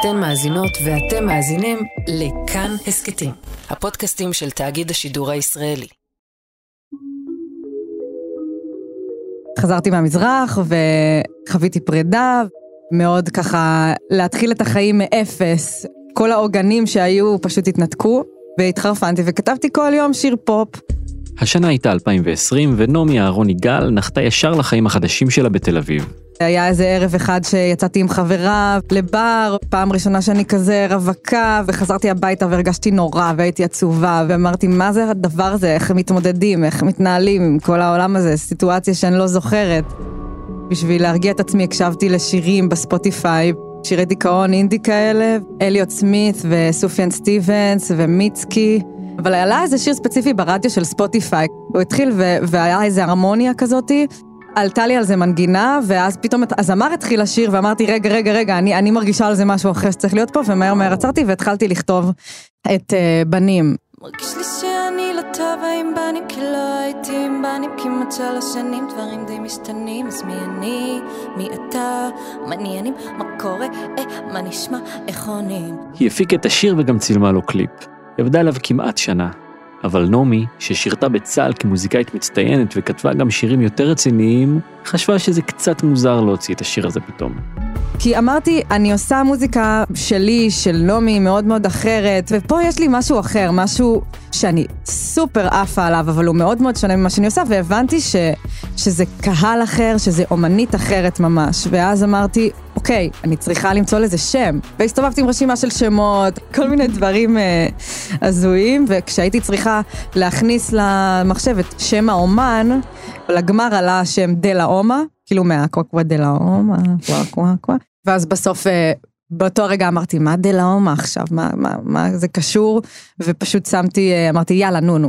אתן מאזינות ואתם מאזינים לכאן הסקטים, הפודקאסטים של תאגיד השידור הישראלי. חזרתי מהמזרח וחוויתי פרידה, מאוד ככה להתחיל את החיים מאפס. כל העוגנים שהיו פשוט התנתקו, והתחרפנתי וכתבתי כל יום שיר פופ. השנה הייתה 2020, ונעמי אהרוני גל נחתה ישר לחיים החדשים שלה בתל אביב. היה איזה ערב אחד שיצאתי עם חברה לבר, פעם ראשונה שאני כזה רווקה, וחזרתי הביתה והרגשתי נורא, והייתי עצובה, ואמרתי, מה זה הדבר הזה? איך מתמודדים, איך מתנהלים עם כל העולם הזה? סיטואציה שאני לא זוכרת. בשביל להרגיע את עצמי, הקשבתי לשירים בספוטיפיי, שירי דיכאון אינדי כאלה, אליוט סמית וסופיאן סטיבנס ומיצקי, אבל היה איזה שיר ספציפי ברדיו של ספוטיפיי, הוא התחיל והיה איזה הרמוניה כזאתי, עלתה לי על זה מנגינה, ואז פתאום הזמר התחיל לשיר, ואמרתי, רגע, אני מרגישה על זה משהו אחר שצריך להיות פה, ומהר עצרתי והתחלתי לכתוב את בנים. מרגיש לי שאני לא טובה עם בנים, כי לא הייתי עם בנים, כי מצא לשנים דברים די משתנים, אז מי אני, מי אתה, מעניינים, מה קורה, מה נשמע, איך עונים. היא הפיקה את השיר וגם צילמה לו קליפ. עבדה עליו כמעט שנה. אבל נעמי, ששירתה בצהל כמוזיקאית מצטיינת וכתבה גם שירים יותר רציניים, חשבה שזה קצת מוזר להוציא את השיר הזה פתאום. כי אמרתי, אני עושה מוזיקה שלי, של נעמי, מאוד מאוד אחרת, ופה יש לי משהו אחר, משהו שאני סופר עפה עליו, אבל הוא מאוד מאוד שונה ממה שאני עושה, והבנתי שזה קהל אחר, שזה אומנית אחרת ממש, ואז אמרתי, אוקיי, אני צריכה למצוא לזה שם, והסתובבתי עם רשימה של שמות, כל מיני דברים הזויים, וכשהייתי צריכה להכניס למחשב את שם האומן, לגמר עלה השם דלה אומה, כאילו מהקוואקווה דלה אומה, קוואקווה, ואז בסוף, באותו הרגע אמרתי, מה דלה אומה עכשיו, מה זה קשור, ופשוט אמרתי, יאללה, נונו.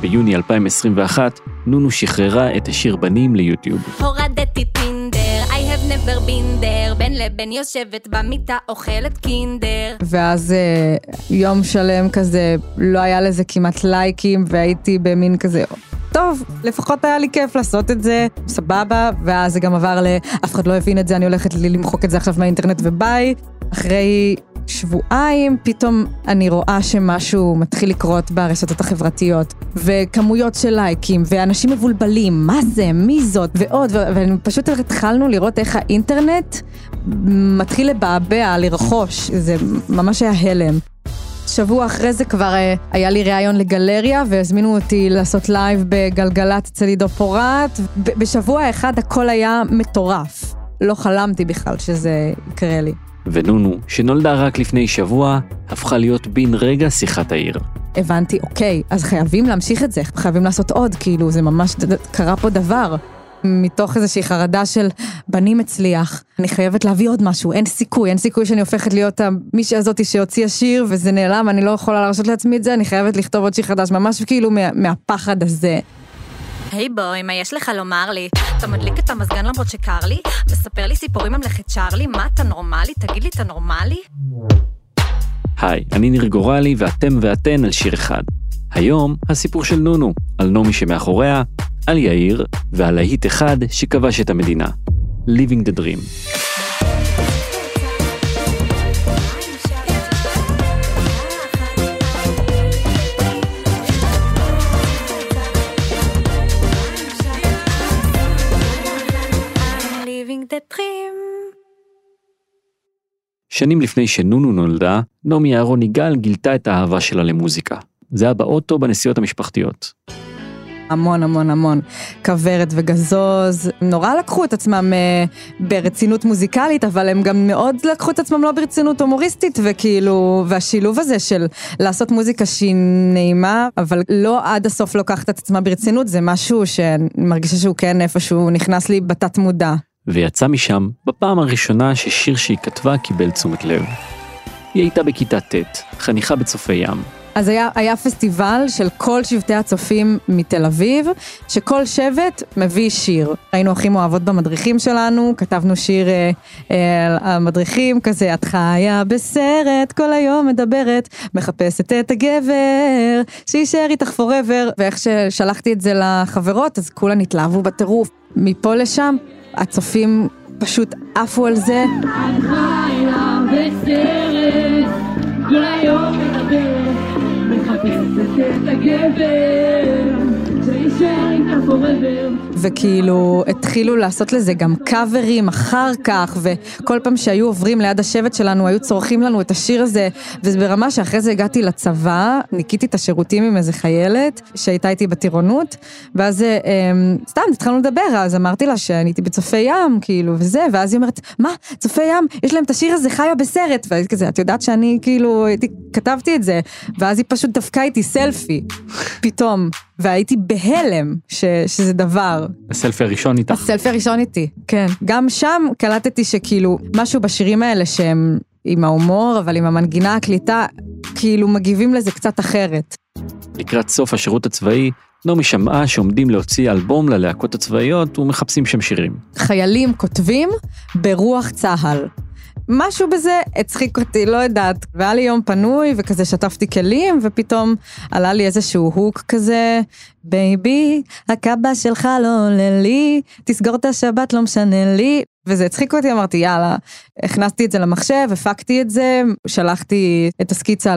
ביוני 2021, נונו שחררה את השיר בנים ליוטיוב. הורדתי טינדר, I have never been there, בין לבין יושבת במיטה אוכלת קינדר. ואז יום שלם כזה, לא היה לזה כמעט לייקים, והייתי במין כזה, טוב, לפחות היה לי כיף לעשות את זה, סבבה, ואז זה גם עבר לאף אחד לא הבין את זה, אני הולכת למחוק את זה עכשיו מהאינטרנט וביי. אחרי שבועיים, פתאום אני רואה שמשהו מתחיל לקרות ברשתות החברתיות, וכמויות של לייקים, ואנשים מבולבלים, מה זה, מי זאת, ועוד, ופשוט התחלנו לראות איך האינטרנט מתחיל לבעבע, לרחוש, זה ממש היה הלם. שבוע אחרי זה כבר היה לי ראיון לגלריה, והזמינו אותי לעשות לייב בגלגלת אצל עידו פורט. בשבוע אחד הכל היה מטורף. לא חלמתי בכלל שזה יקרה לי. ונונו, שנולדה רק לפני שבוע, הפכה להיות בין רגע שיחת העיר. הבנתי, אוקיי, אז חייבים להמשיך את זה, חייבים לעשות עוד, כאילו זה ממש קרה פה דבר. מתוך איזושהי חרדה של בנים הצליח, אני חייבת להביא עוד משהו, אין סיכוי שאני הופכת להיות מישהי הזאת שהוציאה שיר וזה נעלם, אני לא יכולה להרשות לעצמי את זה, אני חייבת לכתוב עוד שיר חדש, ממש כאילו מהפחד הזה. היי בוי, מה יש לך לומר לי? אתה מדליק את המזגן למרות שקר לי? מספר לי סיפורים ממלכת שרלי? מה אתה נורמלי? תגיד לי, אתה נורמלי? היי, אני ניר גורלי ואתם ואתן על שיר אחד. היום הסיפור של נונו, על נעמי שמאחוריה, על יאיר ועל להיט אחד שכבש את המדינה, Living the Dream. שנים לפני שנונו נולדה, נעמי אהרוני גל גילתה את האהבה שלה למוזיקה. זה היה באוטו בנסיעות המשפחתיות. המון כוורת וגזוז, נורא לקחו את עצמם ברצינות מוזיקלית, אבל הם גם מאוד לקחו את עצמם לא ברצינות הומוריסטית, וכאילו, והשילוב הזה של לעשות מוזיקה שהיא נעימה, אבל לא עד הסוף לוקחת את עצמה ברצינות, זה משהו שאני מרגישה שהוא כן איפשהו נכנס לי בתת מודע. ויצא משם בפעם הראשונה ששיר שהיא כתבה קיבל תשומת לב. היא הייתה בכיתה ט', חניכה בצופי ים. אז היה פסטיבל של כל שבטי הצופים מתל אביב, שכל שבט מביא שיר. היינו הכי אוהבות במדריכים שלנו, כתבנו שיר על המדריכים, כזה, את חיה בסרט, כל היום מדברת, מחפשת את הגבר, שישאר איתך פוראבר. ואיך ששלחתי את זה לחברות, אז כולן התלהבו בטירוף. מפה לשם, הצופים פשוט עפו על זה. בסרט, כל היום מדברת, מחפשת את הגבר, שישאר איתה forever. וכאילו התחילו לעשות לזה גם קאברים אחר כך, וכל פעם שהיו עוברים ליד השבט שלנו, היו צורכים לנו את השיר הזה, וברמה שאחרי זה הגעתי לצבא, ניקיתי את השירותים עם איזה חיילת, שהייתה איתי בטירונות, ואז סתם התחלנו לדבר, אז אמרתי לה שאני הייתי בצופי ים, כאילו, וזה, ואז היא אומרת, מה, צופי ים, יש להם את השיר הזה, חיה בסרט, ואז כזה, את יודעת שאני כאילו, כתבתי את זה, ואז היא פשוט דפקה איתי סלפי, פתאום, והייתי בהלם שזה דבר. הסלפי הראשון איתך. הסלפי הראשון איתי, כן. גם שם קלטתי שכאילו משהו בשירים האלה שהם עם ההומור, אבל עם המנגינה הקליטה, כאילו מגיבים לזה קצת אחרת. לקראת סוף השירות הצבאי, נעמי שמעה שעומדים להוציא אלבום ללהקות הצבאיות ומחפשים שם שירים. חיילים כותבים ברוח צהל. משהו בזה הצחיק אותי, לא יודעת, והיה לי יום פנוי וכזה שטפתי כלים ופתאום עלה לי איזשהו הוק כזה, בייבי, הקבא שלך לא עולה לי, תסגור את השבת לא משנה לי, וזה הצחיק אותי, אמרתי יאללה, הכנסתי את זה למחשב, הפקתי את זה, שלחתי את הסקיצה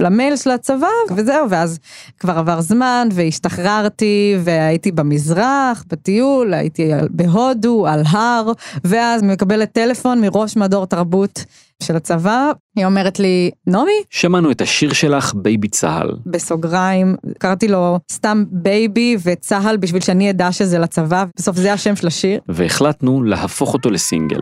למייל של הצבא וזהו, ואז כבר עבר זמן והשתחררתי והייתי במזרח, בטיול, הייתי בהודו, על הר, ואז מקבלת טלפון מראש מדור תרבות של הצבא, היא אומרת לי, נעמי? שמענו את השיר שלך, בייבי צהל. בסוגריים, קראתי לו סתם בייבי וצהל, בשביל שאני אדע שזה לצבא, בסוף זה השם של השיר. והחלטנו להפוך אותו לסינגל.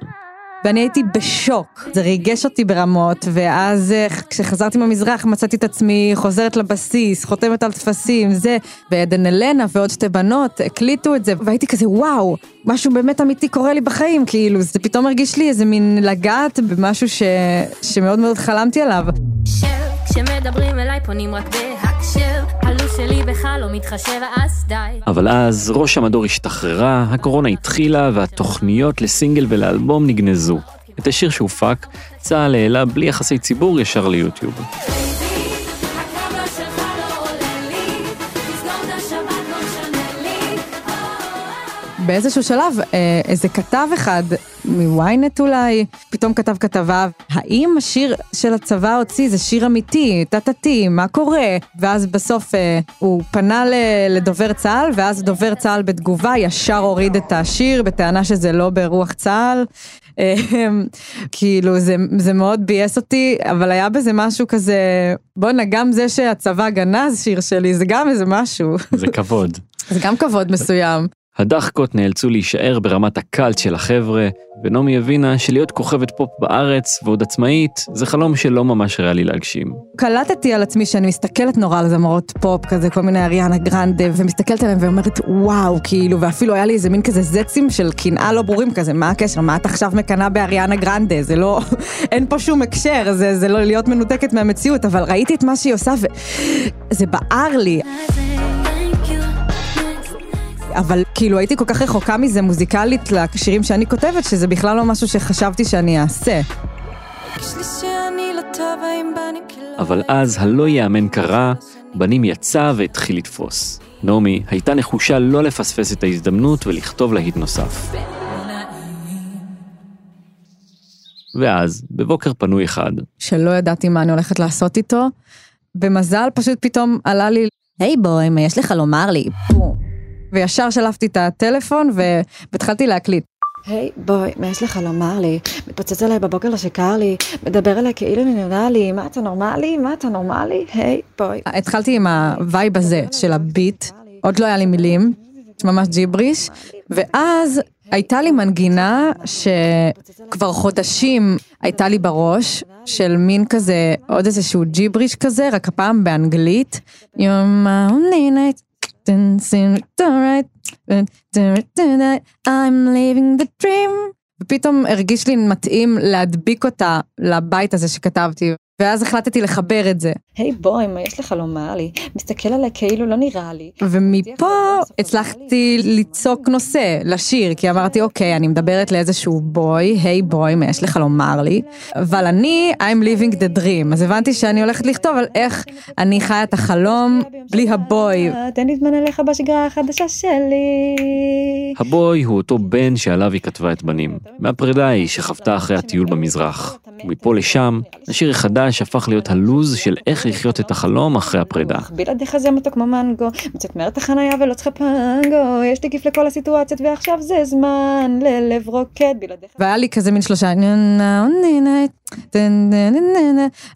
ואני הייתי בשוק, זה ריגש אותי ברמות, ואז כשחזרתי במזרח מצאתי את עצמי, חוזרת לבסיס, חותמת על תפסים, זה, ועדן אלנה ועוד שתי בנות הקליטו את זה, והייתי כזה וואו, משהו באמת אמיתי קורה לי בחיים, כאילו זה פתאום הרגיש לי איזה מין לגעת במשהו שמאוד מאוד חלמתי עליו. כשמדברים אליי פונים רק בהקשר, הלוש שלי בכלל לא מתחשב, אז די. אבל אז ראש המדור השתחררה, הקורונה התחילה והתוכניות לסינגל ולאלבום נגנזו. את השיר שהופק, צהל העלה בלי יחסי ציבור ישר ליוטיוב. באיזשהו שלב, איזה כתב אחד, מוויינט אולי, פתאום כתב כתבה, האם השיר של הצבא הוציא, זה שיר אמיתי, תתתי, מה קורה? ואז בסוף הוא פנה לדובר צהל, ואז דובר צהל בתגובה ישר הוריד את השיר, בטענה שזה לא ברוח צהל, כאילו זה מאוד בייס אותי, אבל היה בזה משהו כזה, בוא'נה, גם זה שהצבא גנז שיר שלי, זה גם איזה משהו. זה כבוד. זה גם כבוד מסוים. הדחקות נאלצו להישאר ברמת הקלט של החבר'ה, ונעמי הבינה שלהיות כוכבת פופ בארץ ועוד עצמאית, זה חלום שלא ממש ריאלי להגשים. קלטתי על עצמי שאני מסתכלת נורא על זמרות פופ כזה, כל מיני אריאנה גרנדה, ומסתכלת עליהם ואומרת וואו, כאילו, ואפילו היה לי איזה מין כזה זצים של קנאה לא ברורים כזה, מה הקשר, מה את עכשיו מקנה באריאנה גרנדה, זה לא, אין פה שום הקשר, זה לא להיות מנותקת מהמציאות, אבל ראיתי את מה שהיא עושה וזה בער לי. אבל כאילו הייתי כל כך רחוקה מזה מוזיקלית לשירים שאני כותבת, שזה בכלל לא משהו שחשבתי שאני אעשה. אבל אז הלא יאמן קרה, בנים יצא והתחיל לתפוס. נעמי הייתה נחושה לא לפספס את ההזדמנות ולכתוב להיט נוסף. ואז, בבוקר פנוי אחד, שלא ידעתי מה אני הולכת לעשות איתו, במזל פשוט פתאום עלה לי, היי בואי, מה יש לך לומר לי? פום. וישר שלפתי את הטלפון, והתחלתי להקליט. היי, בואי, מה יש לך לומר לי? מתפוצץ עליי בבוקר לשקר לי, מדבר אליי כאילו ננדע לי, מה אתה נורמלי? מה אתה נורמלי? היי, בואי. התחלתי עם הווייב הזה של הביט, עוד לא היה לי מילים, ממש ג'יבריש, ואז הייתה לי מנגינה שכבר חודשים הייתה לי בראש, של מין כזה, עוד איזשהו ג'יבריש כזה, רק הפעם באנגלית, יום העוננת, dancing right tonight I'm living the dream, ופתאום הרגיש לי מתאים להדביק אותה לבית הזה שכתבתי, ואז החלטתי לחבר את זה. היי בואי, מה יש לך לומר לי? מסתכל עליי כאילו לא נראה לי. ומפה הצלחתי ליצוק נושא לשיר, כי אמרתי אוקיי, אני מדברת לאיזשהו בוי, היי בוי, מה יש לך לומר לי? אבל אני, I'm living the dream, אז הבנתי שאני הולכת לכתוב על איך אני חיה את החלום בלי הבוי. תן לי זמן עליך בשגרה החדשה שלי. הבוי הוא אותו בן שעליו היא כתבה את בנים, מהפרידה היא שחוותה אחרי הטיול במזרח. מפה לשם, השיר החדש הפך להיות הלוז של איך לחיות את החלום אחרי הפרידה. בלעדיך זה מתוק ממנגו, מצטמרת החנייה ולא צריכה פנגו, יש תקיף לכל הסיטואציות ועכשיו זה זמן ללב רוקד בלעדיך. והיה לי כזה מין שלושה,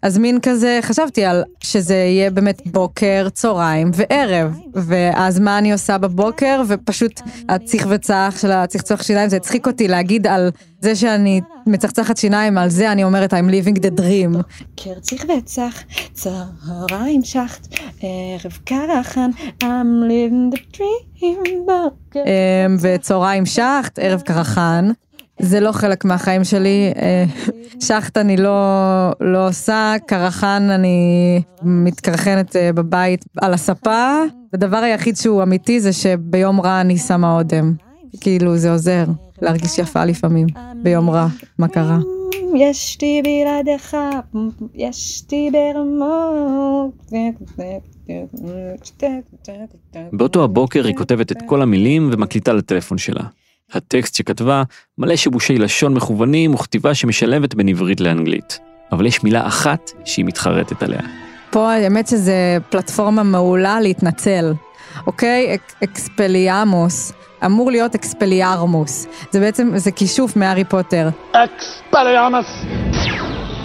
אז מין כזה חשבתי על שזה יהיה באמת בוקר, צהריים וערב, ואז מה אני עושה בבוקר, ופשוט הציח וצח של הצחצוח שיניים, זה הצחיק אותי להגיד על זה שאני מצחצחת שיניים, על זה אני אומרת, I'm living the dream. קרציך וצח, צהריים שחט, ערב קרחן, I'm living the dream. וצהריים שחט, ערב קרחן. זה לא חלק מהחיים שלי, שחט אני לא עושה, קרחן אני מתקרחנת בבית על הספה, הדבר היחיד שהוא אמיתי זה שביום רע אני שמה אודם, כאילו זה עוזר להרגיש יפה לפעמים, ביום רע, מה קרה? יש לי בלעדיך, יש לי ברמות, באותו הבוקר היא כותבת את כל המילים ומקליטה לטלפון שלה. הטקסט שכתבה מלא שיבושי לשון מכוונים וכתיבה שמשלבת בין עברית לאנגלית. אבל יש מילה אחת שהיא מתחרטת עליה. פה האמת שזה פלטפורמה מעולה להתנצל. אוקיי, אקספליאמוס. אמור להיות אקספליארמוס. זה בעצם, זה כישוף מהארי פוטר. אקספליארמוס.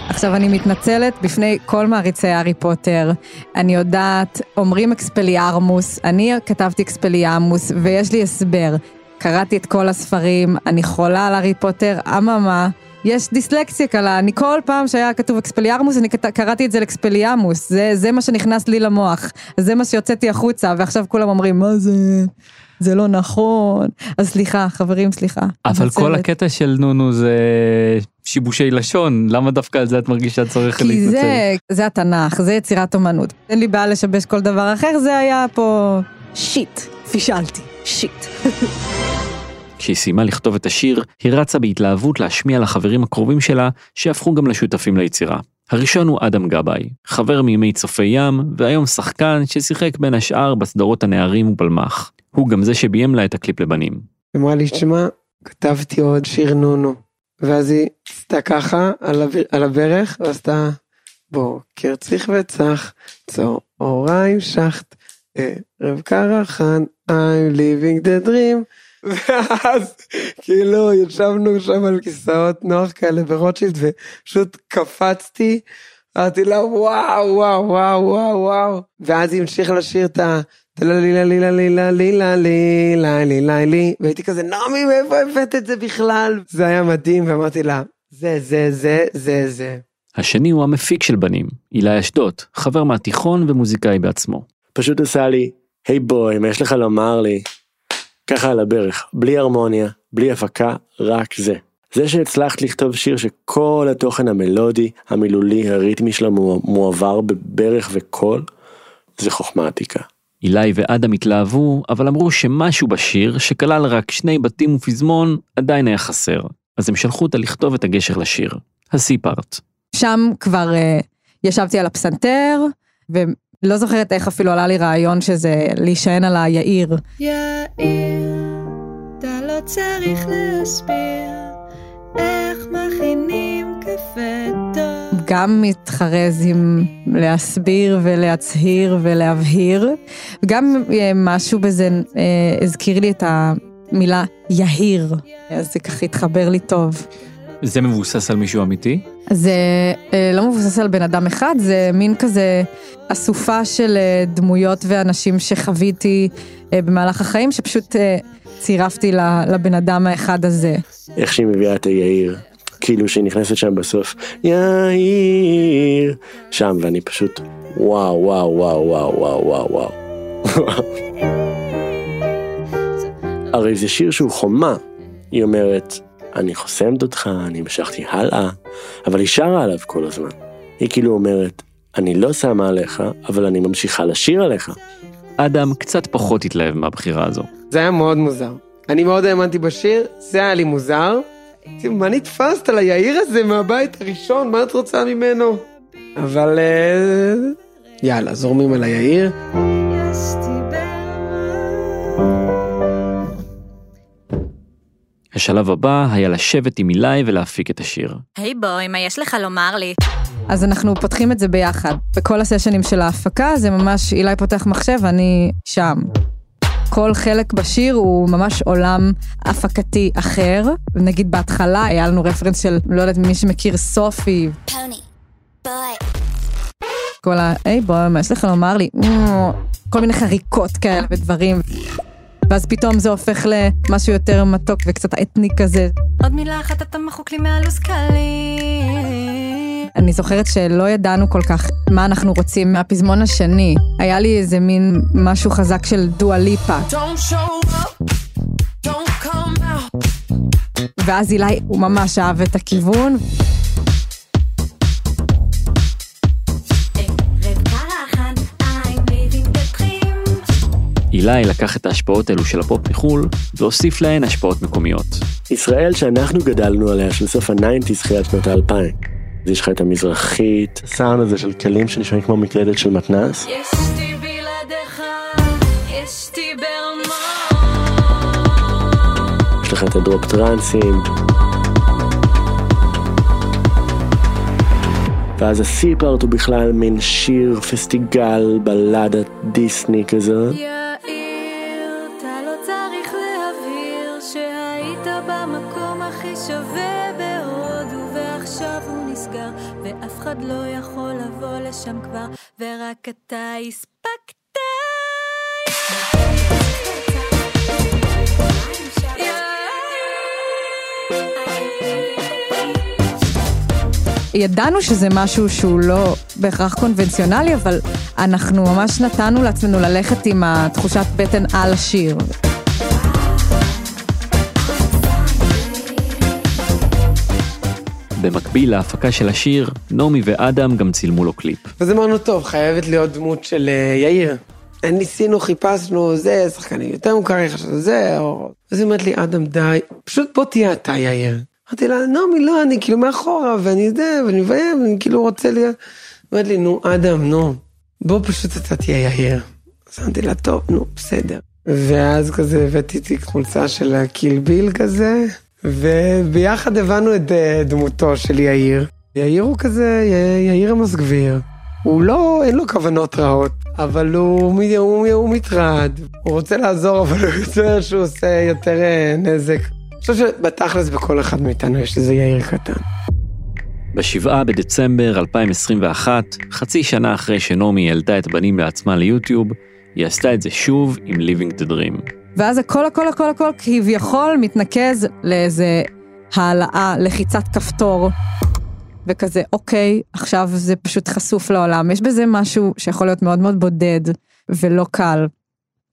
עכשיו אני מתנצלת בפני כל מעריצי הארי פוטר, אני יודעת, אומרים אקספליארמוס, אני כתבתי אקספליאמוס ויש לי הסבר. קראתי את כל הספרים, אני חולה על הארי פוטר, אממה, יש דיסלקציה קלה, אני כל פעם שהיה כתוב אקספליארמוס, אני קראתי את זה לאקספליאמוס, זה מה שנכנס לי למוח, זה מה שיוצאתי החוצה, ועכשיו כולם אומרים, מה זה? זה לא נכון. אז סליחה, חברים, סליחה. אבל כל הקטע של נונו זה שיבושי לשון, למה דווקא על זה את מרגישה צורך להתנצל? כי זה התנ"ך, זה יצירת אומנות. אין לי בעיה לשבש כל דבר אחר, זה היה פה שיט, פישלתי, שיט. כשהיא סיימה לכתוב את השיר, היא רצה בהתלהבות להשמיע לחברים הקרובים שלה, שהפכו גם לשותפים ליצירה. הראשון הוא אדם גבאי, חבר מימי צופי ים, והיום שחקן ששיחק בין השאר בסדרות הנערים ובלמח. הוא גם זה שביים לה את הקליפ לבנים. אמרה לי, שמה, כתבתי עוד שיר נונו, ואז היא עשתה ככה על הברך, ועשתה בוקר צריך וצח, צהריים שחט, ערב קרחן, I'm living the dream, ואז כאילו ישבנו שם על כיסאות נוח כאלה ברוטשילד ופשוט קפצתי, אמרתי לה וואו וואו וואו וואו וואו, ואז היא המשיכה לשיר את ה... והייתי כזה נעמי מאיפה הבאת את זה בכלל, זה היה מדהים ואמרתי לה זה זה זה זה זה. השני הוא המפיק של בנים, אילה ישדות, חבר מהתיכון ומוזיקאי בעצמו. פשוט עשה לי, היי בוי, מה יש לך לומר לי? ככה על הברך, בלי הרמוניה, בלי הפקה, רק זה. זה שהצלחת לכתוב שיר שכל התוכן המלודי, המילולי, הריתמי שלו מועבר בברך וקול, זה חוכמה עתיקה. אילי ואדם התלהבו, אבל אמרו שמשהו בשיר שכלל רק שני בתים ופזמון עדיין היה חסר. אז הם שלחו אותה לכתוב את הגשר לשיר, הסיפארט. שם כבר ישבתי על הפסנתר, ולא זוכרת איך אפילו עלה לי רעיון שזה להישען על היעיר. יעיר, אתה לא צריך להסביר, איך מכינים קפה טוב. גם מתחרז עם להסביר ולהצהיר ולהבהיר, וגם משהו בזה הזכיר לי את המילה יהיר, אז זה ככה התחבר לי טוב. זה מבוסס על מישהו אמיתי? זה לא מבוסס על בן אדם אחד, זה מין כזה אסופה של דמויות ואנשים שחוויתי במהלך החיים, שפשוט צירפתי לבן אדם האחד הזה. איך שהיא מביאה את היעיר, כאילו שהיא נכנסת שם בסוף, יעיר, שם, ואני פשוט וואו, וואו, וואו, וואו, וואו, וואו. הרי זה שיר שהוא חומה, היא אומרת, אני חוסמת אותך, אני המשכתי הלאה, אבל היא שרה עליו כל הזמן. היא כאילו אומרת, אני לא שמה עליך, אבל אני ממשיכה לשיר עליך. אדם קצת פחות התלהב מהבחירה הזו. זה היה מאוד מוזר. אני מאוד האמנתי בשיר, זה היה לי מוזר. מה נתפסת על היעיר הזה מהבית הראשון? מה את רוצה ממנו? אבל יאללה, זורמים על היעיר. השלב הבא היה לשבת עם אילי ולהפיק את השיר. היי בואי, מה יש לך לומר לי? אז אנחנו פותחים את זה ביחד. בכל הסשנים של ההפקה זה ממש אילי פותח מחשב, אני שם. כל חלק בשיר הוא ממש עולם הפקתי אחר. נגיד בהתחלה היה לנו רפרנס של, לא יודעת מי שמכיר, סופי. פוני, בואי. כל היי בואי, מה יש לך לומר לי? כל מיני חריקות כאלה ודברים. ואז פתאום זה הופך למשהו יותר מתוק וקצת אתני כזה. עוד מילה אחת, אתה מחוק לי מהלוס קלי. אני זוכרת שלא ידענו כל כך מה אנחנו רוצים מהפזמון השני. היה לי איזה מין משהו חזק של דואה ליפה. ואז אילי הוא ממש אהב את הכיוון. אילי לקח את ההשפעות האלו של הפופ מחול, והוסיף להן השפעות מקומיות. ישראל שאנחנו גדלנו עליה של סוף ה-90s, חיית שנות ה-2000. יש לך את המזרחית, הסאונד הזה של כלים שנשמעים כמו מקלדת של מתנס. ישתי בלעדיך, ישתי ברמות. יש לך את הדרופ טרנסים. ואז הסיפארט הוא בכלל מין שיר, פסטיגל, בלדת דיסני כזה. יאיר, אתה לא צריך להעביר שהיית במקום הכי שווה בהודו ועכשיו הוא נסגר ואף אחד לא יכול לבוא לשם כבר ורק אתה הספקת. ידענו שזה משהו שהוא לא בהכרח קונבנציונלי, אבל אנחנו ממש נתנו לעצמנו ללכת עם התחושת בטן על השיר. במקביל להפקה של השיר, נעמי ואדם גם צילמו לו קליפ. אז אמרנו, טוב, חייבת להיות דמות של יאיר. ניסינו, חיפשנו, זה שחקנים יותר מוכרים, זה, או... אז היא אומרת לי, אדם, די, פשוט בוא תהיה אתה יאיר. אמרתי לה, נעמי, לא, אני כאילו מאחורה, ואני יודע, ואני מביים, ואני כאילו רוצה לי... אמרתי לי, נו, אדם, נו, בוא פשוט תהיה יאיר. אז אמרתי לה, טוב, נו, בסדר. ואז כזה הבאתי חולצה של הקילביל כזה, וביחד הבנו את דמותו של יאיר. יאיר הוא כזה, יאיר המסגביר. הוא לא, אין לו כוונות רעות, אבל הוא מתרד. הוא רוצה לעזור, אבל הוא יוצא שהוא עושה יותר נזק. אני חושב שבתכלס בכל אחד מאיתנו יש איזה יאיר קטן. ב7 בדצמבר 2021, חצי שנה אחרי שנעמי העלתה את בנים לעצמה ליוטיוב, היא עשתה את זה שוב עם Living the Dream. ואז הכל הכל הכל הכל כביכול מתנקז לאיזה העלאה, לחיצת כפתור, וכזה אוקיי, עכשיו זה פשוט חשוף לעולם. יש בזה משהו שיכול להיות מאוד מאוד בודד ולא קל.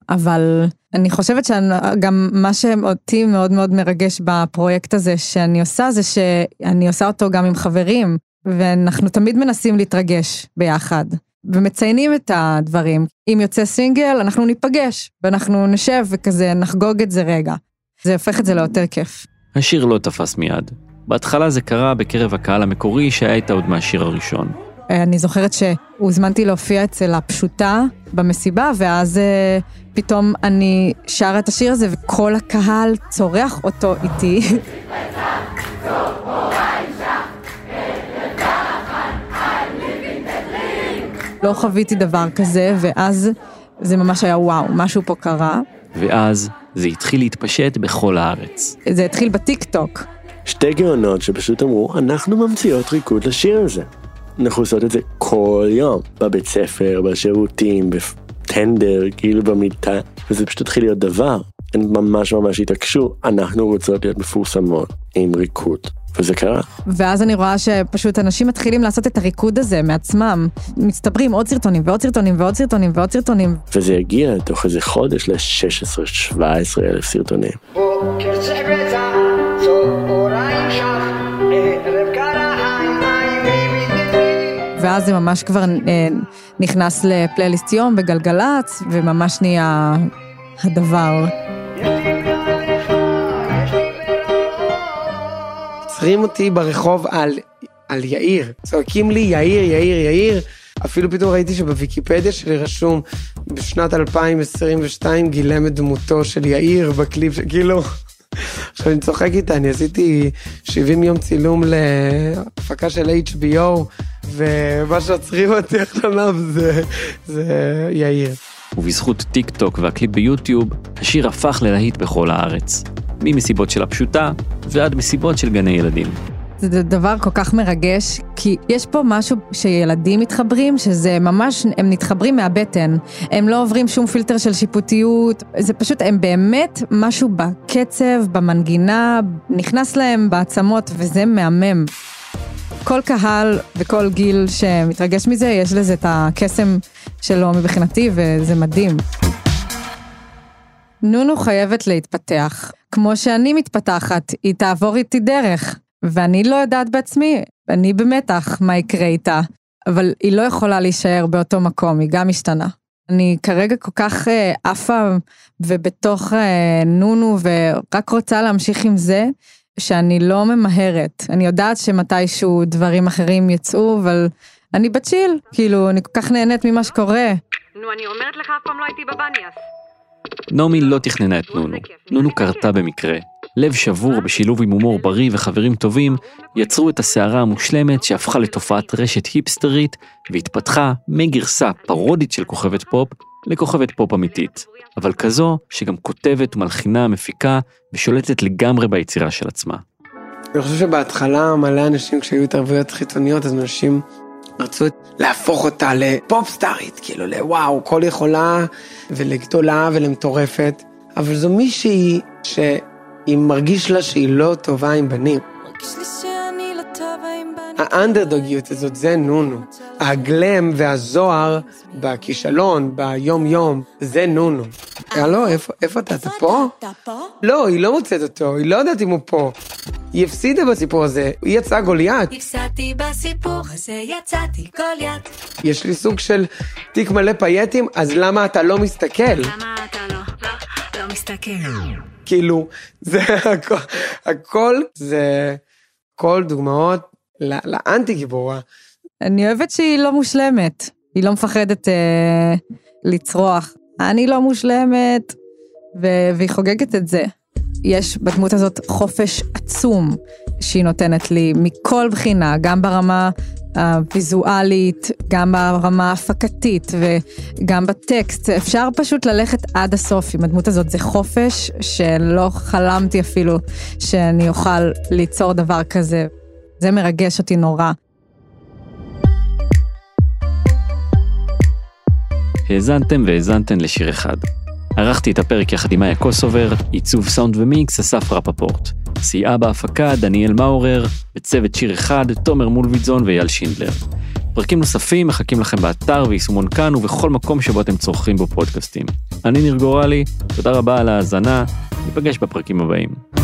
אבל אני חושבת שגם מה שאותי מאוד מאוד מרגש בפרויקט הזה שאני עושה, זה שאני עושה אותו גם עם חברים, ואנחנו תמיד מנסים להתרגש ביחד, ומציינים את הדברים. אם יוצא סינגל, אנחנו ניפגש, ואנחנו נשב וכזה נחגוג את זה רגע. זה הופך את זה ליותר כיף. השיר לא תפס מיד. בהתחלה זה קרה בקרב הקהל המקורי שהייתה עוד מהשיר הראשון. אני זוכרת שהוזמנתי להופיע אצל הפשוטה במסיבה, ואז פתאום אני שרה את השיר הזה, וכל הקהל צורח אותו איתי. לא חוויתי דבר כזה, ואז זה ממש היה וואו, משהו פה קרה. ואז זה התחיל להתפשט בכל הארץ. זה התחיל בטיק-טוק. שתי גאונות שפשוט אמרו, אנחנו ממציאות ריקוד לשיר הזה. אנחנו עושות את זה כל יום, בבית ספר, בשירותים, בטנדר, כאילו במיטה, וזה פשוט התחיל להיות דבר. הן ממש ממש התעקשו, אנחנו רוצות להיות מפורסמות עם ריקוד, וזה קרה. ואז אני רואה שפשוט אנשים מתחילים לעשות את הריקוד הזה מעצמם, מצטברים עוד סרטונים ועוד סרטונים ועוד סרטונים ועוד סרטונים. וזה הגיע תוך איזה חודש ל-16,000-17,000 סרטונים. ואז זה ממש כבר נכנס לפלייליסט יום בגלגלץ, וממש נהיה הדבר. צריכים אותי ברחוב על יאיר. צועקים לי יאיר, יאיר, יאיר. אפילו פתאום ראיתי שבוויקיפדיה שלי רשום, בשנת 2022 גילם את דמותו של יאיר בקליפ, כאילו... עכשיו אני צוחק איתה, אני עשיתי 70 יום צילום להפקה של HBO, ומה שעצרים אותי עכשיו זה יאיר. ובזכות טיק טוק והקליפ ביוטיוב, השיר הפך ללהיט בכל הארץ. ממסיבות של הפשוטה ועד מסיבות של גני ילדים. זה דבר כל כך מרגש, כי יש פה משהו שילדים מתחברים, שזה ממש, הם מתחברים מהבטן, הם לא עוברים שום פילטר של שיפוטיות, זה פשוט, הם באמת משהו בקצב, במנגינה, נכנס להם בעצמות, וזה מהמם. כל קהל וכל גיל שמתרגש מזה, יש לזה את הקסם שלו מבחינתי, וזה מדהים. נונו חייבת להתפתח. כמו שאני מתפתחת, היא תעבור איתי דרך. ואני לא יודעת בעצמי, אני במתח מה יקרה איתה, אבל היא לא יכולה להישאר באותו מקום, היא גם השתנה. אני כרגע כל כך עפה ובתוך נונו, ורק רוצה להמשיך עם זה, שאני לא ממהרת. אני יודעת שמתישהו דברים אחרים יצאו, אבל אני בצ'יל, כאילו אני כל כך נהנית ממה שקורה. נו, אני אומרת לך, אף פעם לא הייתי בבניאס. נעמי לא תכננה את נונו. נונו קרתה במקרה. לב שבור בשילוב עם הומור בריא וחברים טובים, יצרו את הסערה המושלמת שהפכה לתופעת רשת היפסטרית, והתפתחה מגרסה פרודית של כוכבת פופ לכוכבת פופ אמיתית. אבל כזו שגם כותבת, מלחינה, מפיקה, ושולטת לגמרי ביצירה של עצמה. אני חושב שבהתחלה מלא אנשים כשהיו התערבויות חיצוניות, אז אנשים רצו להפוך אותה לפופסטארית, כאילו לוואו, כל יכולה ולגדולה ולמטורפת. אבל זו מישהי שהיא מרגיש לה שהיא לא טובה עם בנים. האנדרדוגיות הזאת זה נונו. הגלם והזוהר בכישלון, ביום יום, זה נונו. הלו, איפה אתה? אתה פה? לא, היא לא מוצאת אותו, היא לא יודעת אם הוא פה. היא הפסידה בסיפור הזה, היא יצאה גוליית. הפסדתי בסיפור הזה, יצאתי גוליית. יש לי סוג של תיק מלא פייטים, אז למה אתה לא מסתכל? למה אתה לא מסתכל? כאילו, זה הכל, זה כל דוגמאות לאנטי גיבורה. אני אוהבת שהיא לא מושלמת, היא לא מפחדת לצרוח. אני לא מושלמת, והיא חוגגת את זה. יש בדמות הזאת חופש עצום שהיא נותנת לי מכל בחינה, גם ברמה הוויזואלית, גם ברמה ההפקתית וגם בטקסט. אפשר פשוט ללכת עד הסוף עם הדמות הזאת, זה חופש שלא חלמתי אפילו שאני אוכל ליצור דבר כזה. זה מרגש אותי נורא. האזנתם והאזנתן לשיר אחד. ערכתי את הפרק יחד עם מאיה קוסובר, עיצוב סאונד ומיקס, אסף רפפורט. סייעה בהפקה, דניאל מאורר, בצוות שיר אחד, תומר מולביטזון ויאל שינדלר. פרקים נוספים מחכים לכם באתר ויישומון כאן ובכל מקום שבו אתם צורכים בו פודקאסטים. אני ניר גורלי, תודה רבה על ההאזנה, ניפגש בפרקים הבאים.